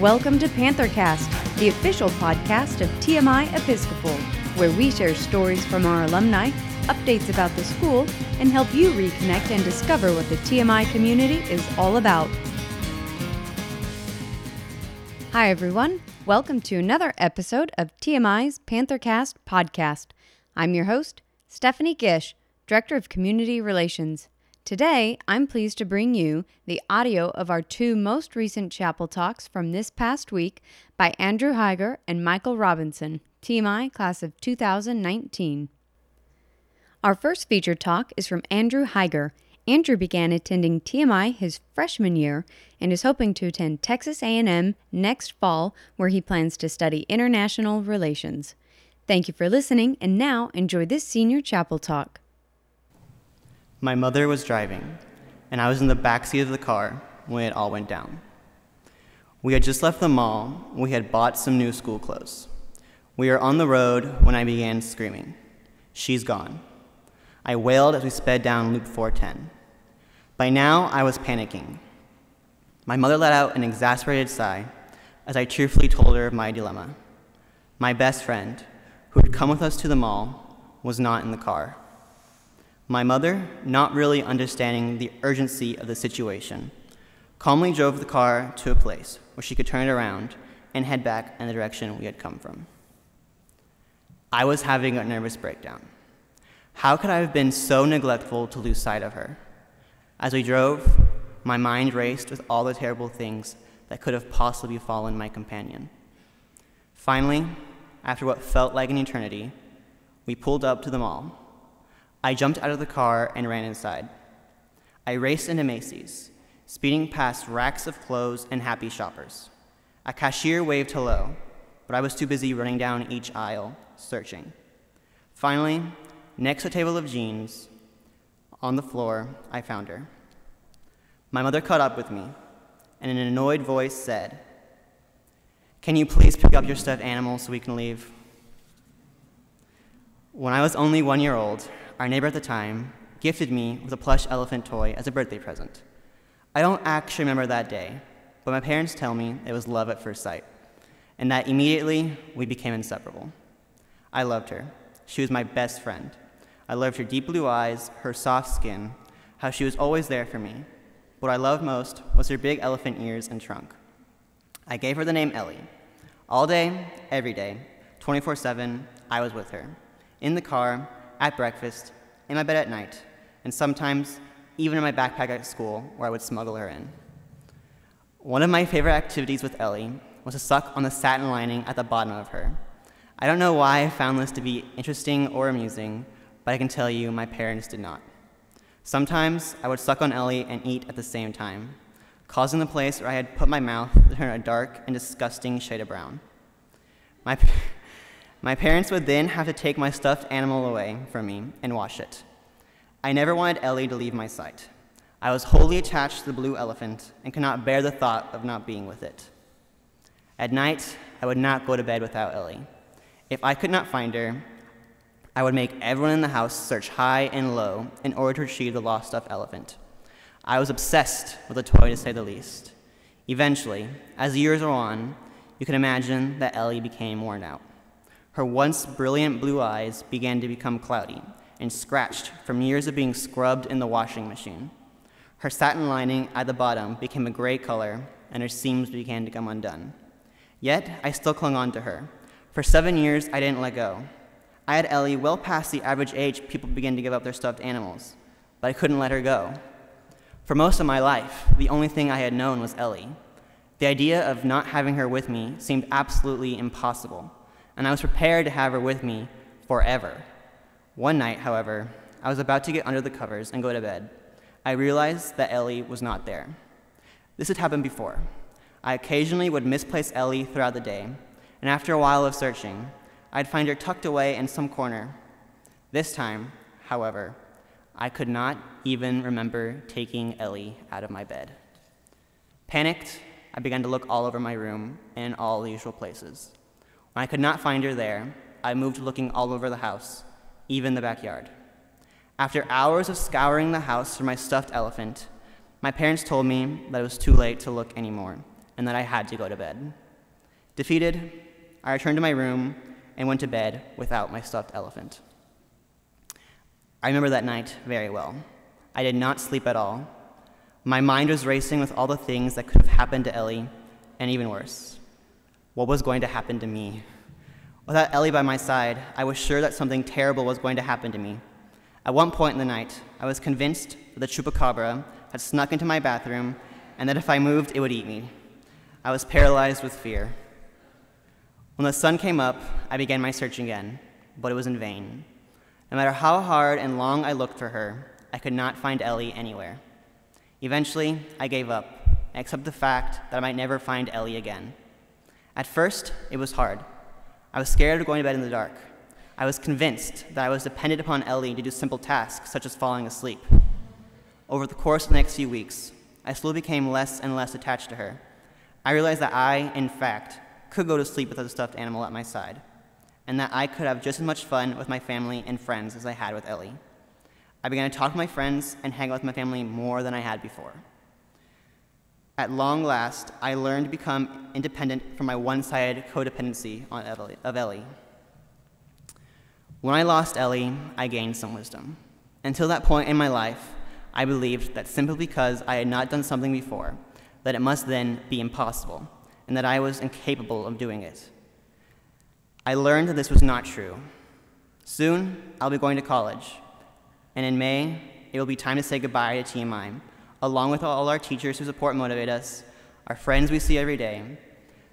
Welcome to PantherCast, the official podcast of TMI Episcopal, where we share stories from our alumni, updates about the school, and help you reconnect and discover what the TMI community is all about. Hi, everyone. Welcome to another episode of TMI's PantherCast podcast. I'm your host, Stephanie Gish, Director of Community Relations. Today, I'm pleased to bring you the audio of our two most recent chapel talks from this past week by Andrew Higer and Michael Robinson, TMI Class of 2019. Our first featured talk is from Andrew Higer. Andrew began attending TMI his freshman year and is hoping to attend Texas A&M next fall, where he plans to study international relations. Thank you for listening, and now enjoy this senior chapel talk. My mother was driving, and I was in the backseat of the car when it all went down. We had just left the mall, and we had bought some new school clothes. We were on the road when I began screaming, "She's gone." I wailed as we sped down Loop 410. By now, I was panicking. My mother let out an exasperated sigh as I cheerfully told her of my dilemma. My best friend, who had come with us to the mall, was not in the car. My mother, not really understanding the urgency of the situation, calmly drove the car to a place where she could turn it around and head back in the direction we had come from. I was having a nervous breakdown. How could I have been so neglectful to lose sight of her? As we drove, my mind raced with all the terrible things that could have possibly befallen my companion. Finally, after what felt like an eternity, we pulled up to the mall. I jumped out of the car and ran inside. I raced into Macy's, speeding past racks of clothes and happy shoppers. A cashier waved hello, but I was too busy running down each aisle, searching. Finally, next to a table of jeans, on the floor, I found her. My mother caught up with me, and in an annoyed voice said, "Can you please pick up your stuffed animal so we can leave?" When I was only 1 year old, our neighbor at the time gifted me with a plush elephant toy as a birthday present. I don't actually remember that day, but my parents tell me it was love at first sight, and that immediately we became inseparable. I loved her. She was my best friend. I loved her deep blue eyes, her soft skin, how she was always there for me. What I loved most was her big elephant ears and trunk. I gave her the name Ellie. All day, every day, 24/7, I was with her. In the car, at breakfast, in my bed at night, and sometimes even in my backpack at school where I would smuggle her in. One of my favorite activities with Ellie was to suck on the satin lining at the bottom of her. I don't know why I found this to be interesting or amusing, but I can tell you my parents did not. Sometimes I would suck on Ellie and eat at the same time, causing the place where I had put my mouth to turn a dark and disgusting shade of brown. My parents would then have to take my stuffed animal away from me and wash it. I never wanted Ellie to leave my sight. I was wholly attached to the blue elephant and could not bear the thought of not being with it. At night, I would not go to bed without Ellie. If I could not find her, I would make everyone in the house search high and low in order to retrieve the lost stuffed elephant. I was obsessed with the toy, to say the least. Eventually, as the years wore on, you can imagine that Ellie became worn out. Her once brilliant blue eyes began to become cloudy and scratched from years of being scrubbed in the washing machine. Her satin lining at the bottom became a gray color, and her seams began to come undone. Yet, I still clung on to her. For 7 years, I didn't let go. I had Ellie well past the average age people begin to give up their stuffed animals, but I couldn't let her go. For most of my life, the only thing I had known was Ellie. The idea of not having her with me seemed absolutely impossible, and I was prepared to have her with me forever. One night, however, I was about to get under the covers and go to bed. I realized that Ellie was not there. This had happened before. I occasionally would misplace Ellie throughout the day, and after a while of searching, I'd find her tucked away in some corner. This time, however, I could not even remember taking Ellie out of my bed. Panicked, I began to look all over my room and in all the usual places. When I could not find her there, I moved looking all over the house, even the backyard. After hours of scouring the house for my stuffed elephant, my parents told me that it was too late to look anymore, and that I had to go to bed. Defeated, I returned to my room and went to bed without my stuffed elephant. I remember that night very well. I did not sleep at all. My mind was racing with all the things that could have happened to Ellie, and even worse, what was going to happen to me? Without Ellie by my side, I was sure that something terrible was going to happen to me. At one point in the night, I was convinced that the chupacabra had snuck into my bathroom and that if I moved, it would eat me. I was paralyzed with fear. When the sun came up, I began my search again, but it was in vain. No matter how hard and long I looked for her, I could not find Ellie anywhere. Eventually, I gave up and accepted the fact that I might never find Ellie again. At first, it was hard. I was scared of going to bed in the dark. I was convinced that I was dependent upon Ellie to do simple tasks such as falling asleep. Over the course of the next few weeks, I slowly became less and less attached to her. I realized that I, in fact, could go to sleep without a stuffed animal at my side, and that I could have just as much fun with my family and friends as I had with Ellie. I began to talk to my friends and hang out with my family more than I had before. At long last, I learned to become independent from my one-sided codependency of Ellie. When I lost Ellie, I gained some wisdom. Until that point in my life, I believed that simply because I had not done something before, that it must then be impossible, and that I was incapable of doing it. I learned that this was not true. Soon, I'll be going to college, and in May, it will be time to say goodbye to TMI, along with all our teachers who support and motivate us, our friends we see every day,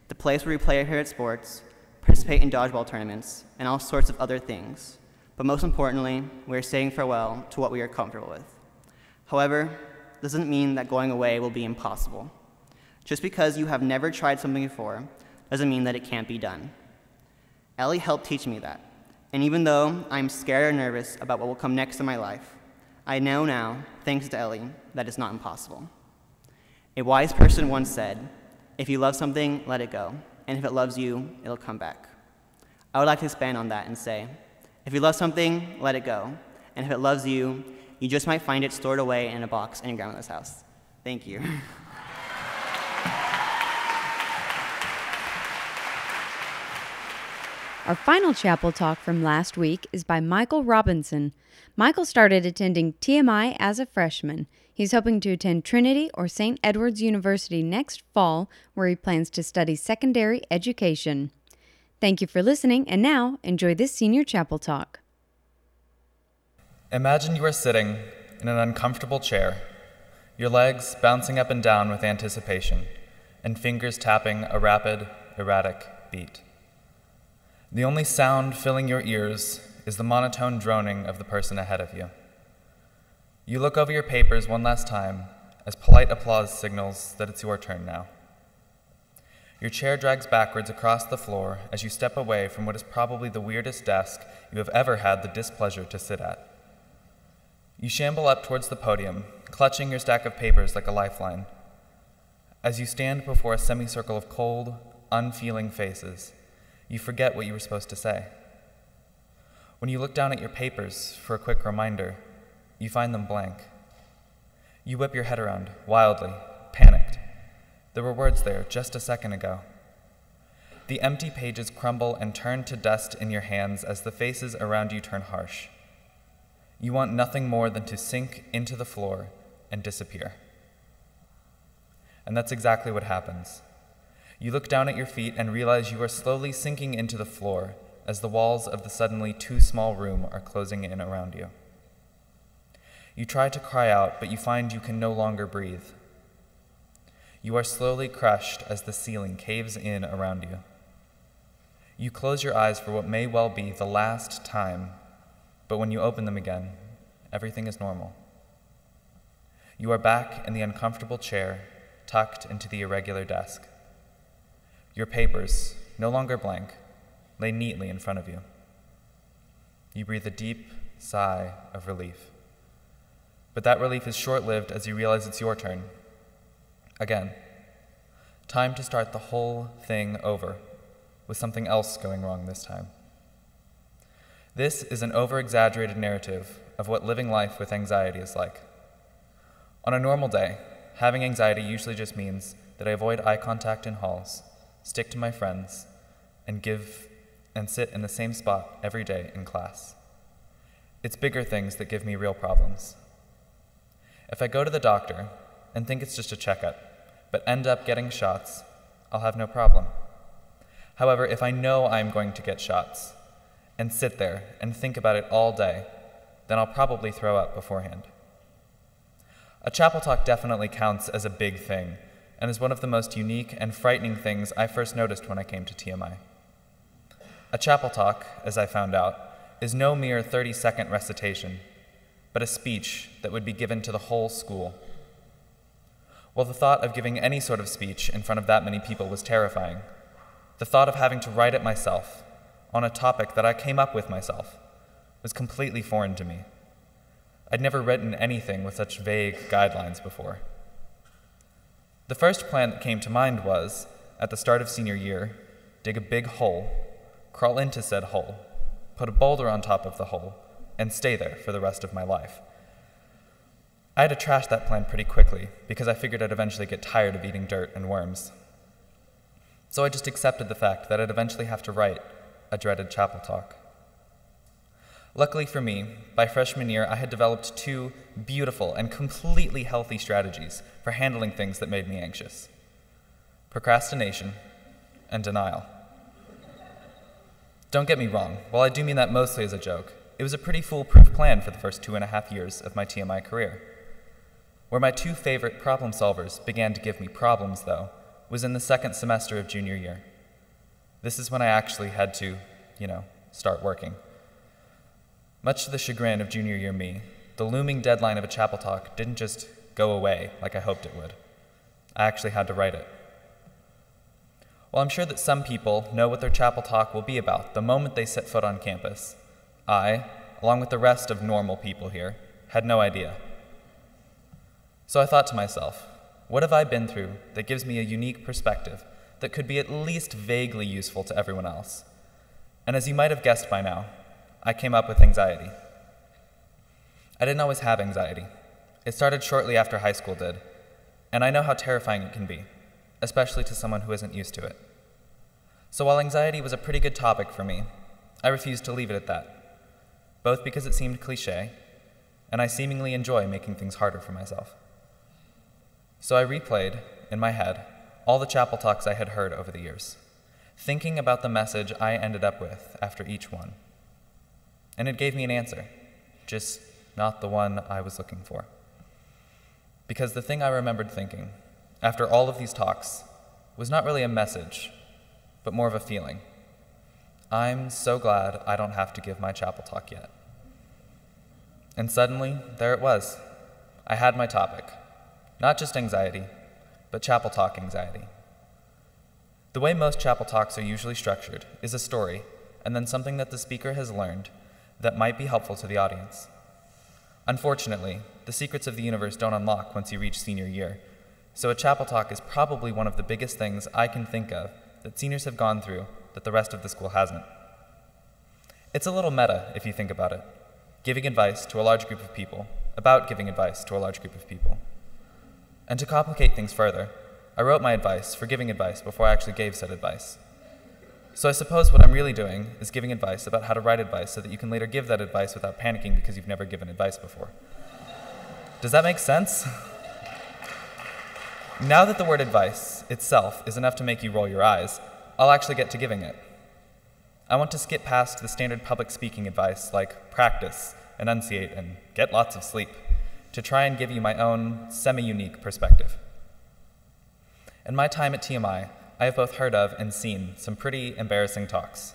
the place where we play our favorite sports, participate in dodgeball tournaments, and all sorts of other things. But most importantly, we are saying farewell to what we are comfortable with. However, this doesn't mean that going away will be impossible. Just because you have never tried something before doesn't mean that it can't be done. Ellie helped teach me that, and even though I'm scared or nervous about what will come next in my life, I know now, thanks to Ellie, that it's not impossible. A wise person once said, if you love something, let it go, and if it loves you, it'll come back. I would like to expand on that and say, if you love something, let it go, and if it loves you, you just might find it stored away in a box in your grandmother's house. Thank you. Our final chapel talk from last week is by Michael Robinson. Michael started attending TMI as a freshman. He's hoping to attend Trinity or St. Edward's University next fall, where he plans to study secondary education. Thank you for listening, and now enjoy this senior chapel talk. Imagine you are sitting in an uncomfortable chair, your legs bouncing up and down with anticipation, and fingers tapping a rapid, erratic beat. The only sound filling your ears is the monotone droning of the person ahead of you. You look over your papers one last time as polite applause signals that it's your turn now. Your chair drags backwards across the floor as you step away from what is probably the weirdest desk you have ever had the displeasure to sit at. You shamble up towards the podium, clutching your stack of papers like a lifeline. As you stand before a semicircle of cold, unfeeling faces, you forget what you were supposed to say. When you look down at your papers for a quick reminder, you find them blank. You whip your head around, wildly, panicked. There were words there just a second ago. The empty pages crumble and turn to dust in your hands as the faces around you turn harsh. You want nothing more than to sink into the floor and disappear. And that's exactly what happens. You look down at your feet and realize you are slowly sinking into the floor as the walls of the suddenly too small room are closing in around you. You try to cry out, but you find you can no longer breathe. You are slowly crushed as the ceiling caves in around you. You close your eyes for what may well be the last time, but when you open them again, everything is normal. You are back in the uncomfortable chair, tucked into the irregular desk. Your papers, no longer blank, lay neatly in front of you. You breathe a deep sigh of relief. But that relief is short-lived as you realize it's your turn. Again. Time to start the whole thing over, with something else going wrong this time. This is an over-exaggerated narrative of what living life with anxiety is like. On a normal day, having anxiety usually just means that I avoid eye contact in halls, stick to my friends, and give and sit in the same spot every day in class. It's bigger things that give me real problems. If I go to the doctor and think it's just a checkup, but end up getting shots, I'll have no problem. However, if I know I'm going to get shots and sit there and think about it all day, then I'll probably throw up beforehand. A chapel talk definitely counts as a big thing and is one of the most unique and frightening things I first noticed when I came to TMI. A chapel talk, as I found out, is no mere 30-second recitation, but a speech that would be given to the whole school. While the thought of giving any sort of speech in front of that many people was terrifying, the thought of having to write it myself on a topic that I came up with myself was completely foreign to me. I'd never written anything with such vague guidelines before. The first plan that came to mind was, at the start of senior year, dig a big hole, crawl into said hole, put a boulder on top of the hole, and stay there for the rest of my life. I had to trash that plan pretty quickly because I figured I'd eventually get tired of eating dirt and worms. So I just accepted the fact that I'd eventually have to write a dreaded chapel talk. Luckily for me, by freshman year, I had developed two beautiful and completely healthy strategies for handling things that made me anxious: procrastination and denial. Don't get me wrong, while I do mean that mostly as a joke, it was a pretty foolproof plan for the first 2.5 years of my TMI career. Where my two favorite problem solvers began to give me problems, though, was in the second semester of junior year. This is when I actually had to, start working. Much to the chagrin of junior year me, the looming deadline of a chapel talk didn't just go away like I hoped it would. I actually had to write it. While I'm sure that some people know what their chapel talk will be about the moment they set foot on campus, I, along with the rest of normal people here, had no idea. So I thought to myself, what have I been through that gives me a unique perspective that could be at least vaguely useful to everyone else? And as you might have guessed by now, I came up with anxiety. I didn't always have anxiety. It started shortly after high school did, and I know how terrifying it can be, especially to someone who isn't used to it. So while anxiety was a pretty good topic for me, I refused to leave it at that, both because it seemed cliche, and I seemingly enjoy making things harder for myself. So I replayed, in my head, all the chapel talks I had heard over the years, thinking about the message I ended up with after each one. And it gave me an answer, just not the one I was looking for. Because the thing I remembered thinking, after all of these talks, was not really a message, but more of a feeling. I'm so glad I don't have to give my chapel talk yet. And suddenly, there it was. I had my topic. Not just anxiety, but chapel talk anxiety. The way most chapel talks are usually structured is a story, and then something that the speaker has learned that might be helpful to the audience. Unfortunately, the secrets of the universe don't unlock once you reach senior year, so a chapel talk is probably one of the biggest things I can think of that seniors have gone through that the rest of the school hasn't. It's a little meta if you think about it, giving advice to a large group of people about giving advice to a large group of people. And to complicate things further, I wrote my advice for giving advice before I actually gave said advice. So I suppose what I'm really doing is giving advice about how to write advice so that you can later give that advice without panicking because you've never given advice before. Does that make sense? Now that the word advice itself is enough to make you roll your eyes, I'll actually get to giving it. I want to skip past the standard public speaking advice like practice, enunciate, and get lots of sleep to try and give you my own semi-unique perspective. In my time at TMI, I have both heard of and seen some pretty embarrassing talks.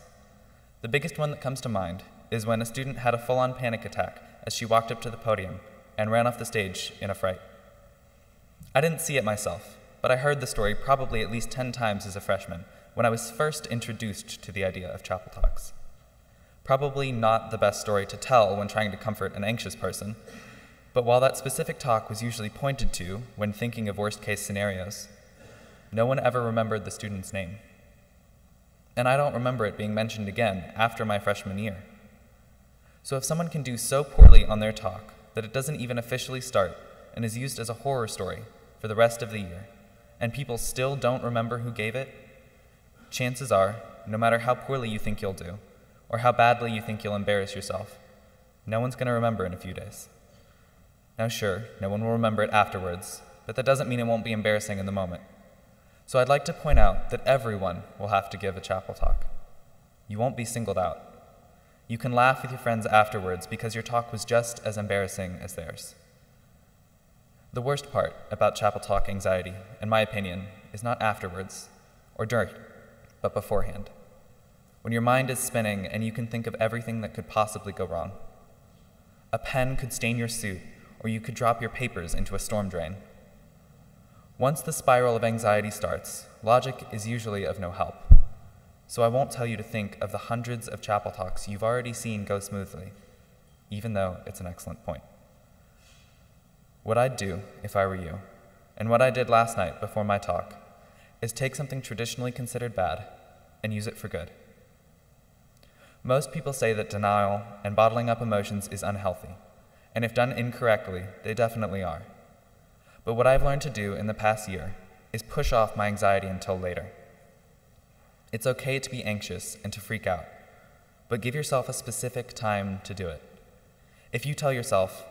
The biggest one that comes to mind is when a student had a full-on panic attack as she walked up to the podium and ran off the stage in a fright. I didn't see it myself, but I heard the story probably at least 10 times as a freshman when I was first introduced to the idea of chapel talks. Probably not the best story to tell when trying to comfort an anxious person, but while that specific talk was usually pointed to when thinking of worst-case scenarios, no one ever remembered the student's name. And I don't remember it being mentioned again after my freshman year. So if someone can do so poorly on their talk that it doesn't even officially start and is used as a horror story for the rest of the year, and people still don't remember who gave it, chances are, no matter how poorly you think you'll do, or how badly you think you'll embarrass yourself, no one's going to remember in a few days. Now sure, no one will remember it afterwards, but that doesn't mean it won't be embarrassing in the moment. So I'd like to point out that everyone will have to give a chapel talk. You won't be singled out. You can laugh with your friends afterwards because your talk was just as embarrassing as theirs. The worst part about chapel talk anxiety, in my opinion, is not afterwards or during, but beforehand, when your mind is spinning and you can think of everything that could possibly go wrong. A pen could stain your suit, or you could drop your papers into a storm drain. Once the spiral of anxiety starts, logic is usually of no help. So I won't tell you to think of the hundreds of chapel talks you've already seen go smoothly, even though it's an excellent point. What I'd do if I were you, and what I did last night before my talk, is take something traditionally considered bad and use it for good. Most people say that denial and bottling up emotions is unhealthy, and if done incorrectly, they definitely are. But what I've learned to do in the past year is push off my anxiety until later. It's okay to be anxious and to freak out, but give yourself a specific time to do it. If you tell yourself,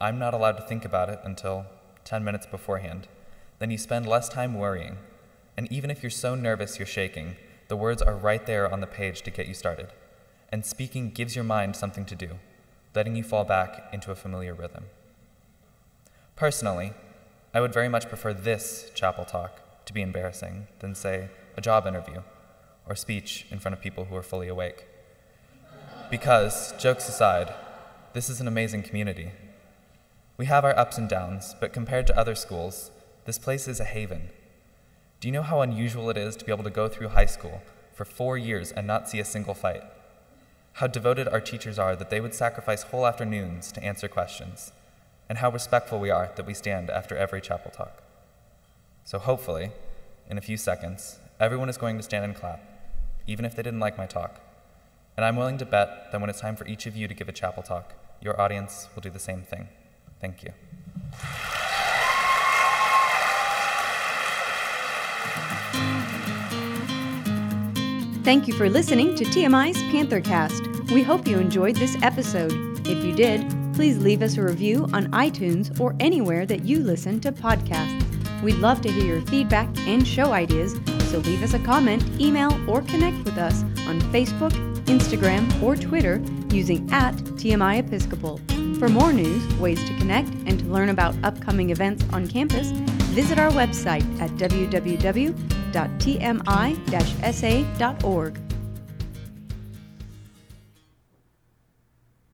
I'm not allowed to think about it until 10 minutes beforehand, then you spend less time worrying, and even if you're so nervous you're shaking, the words are right there on the page to get you started. And speaking gives your mind something to do, letting you fall back into a familiar rhythm. Personally, I would very much prefer this chapel talk to be embarrassing than, say, a job interview or speech in front of people who are fully awake. Because, jokes aside, this is an amazing community. We have our ups and downs, but compared to other schools, this place is a haven. Do you know how unusual it is to be able to go through high school for 4 years and not see a single fight? How devoted our teachers are that they would sacrifice whole afternoons to answer questions, and how respectful we are that we stand after every chapel talk. So hopefully, in a few seconds, everyone is going to stand and clap, even if they didn't like my talk. And I'm willing to bet that when it's time for each of you to give a chapel talk, your audience will do the same thing. Thank you. Thank you for listening to TMI's PantherCast. We hope you enjoyed this episode. If you did, please leave us a review on iTunes or anywhere that you listen to podcasts. We'd love to hear your feedback and show ideas, so leave us a comment, email, or connect with us on Facebook, Instagram, or Twitter using @TMI Episcopal. For more news, ways to connect, and to learn about upcoming events on campus, visit our website at www.tmi-sa.org.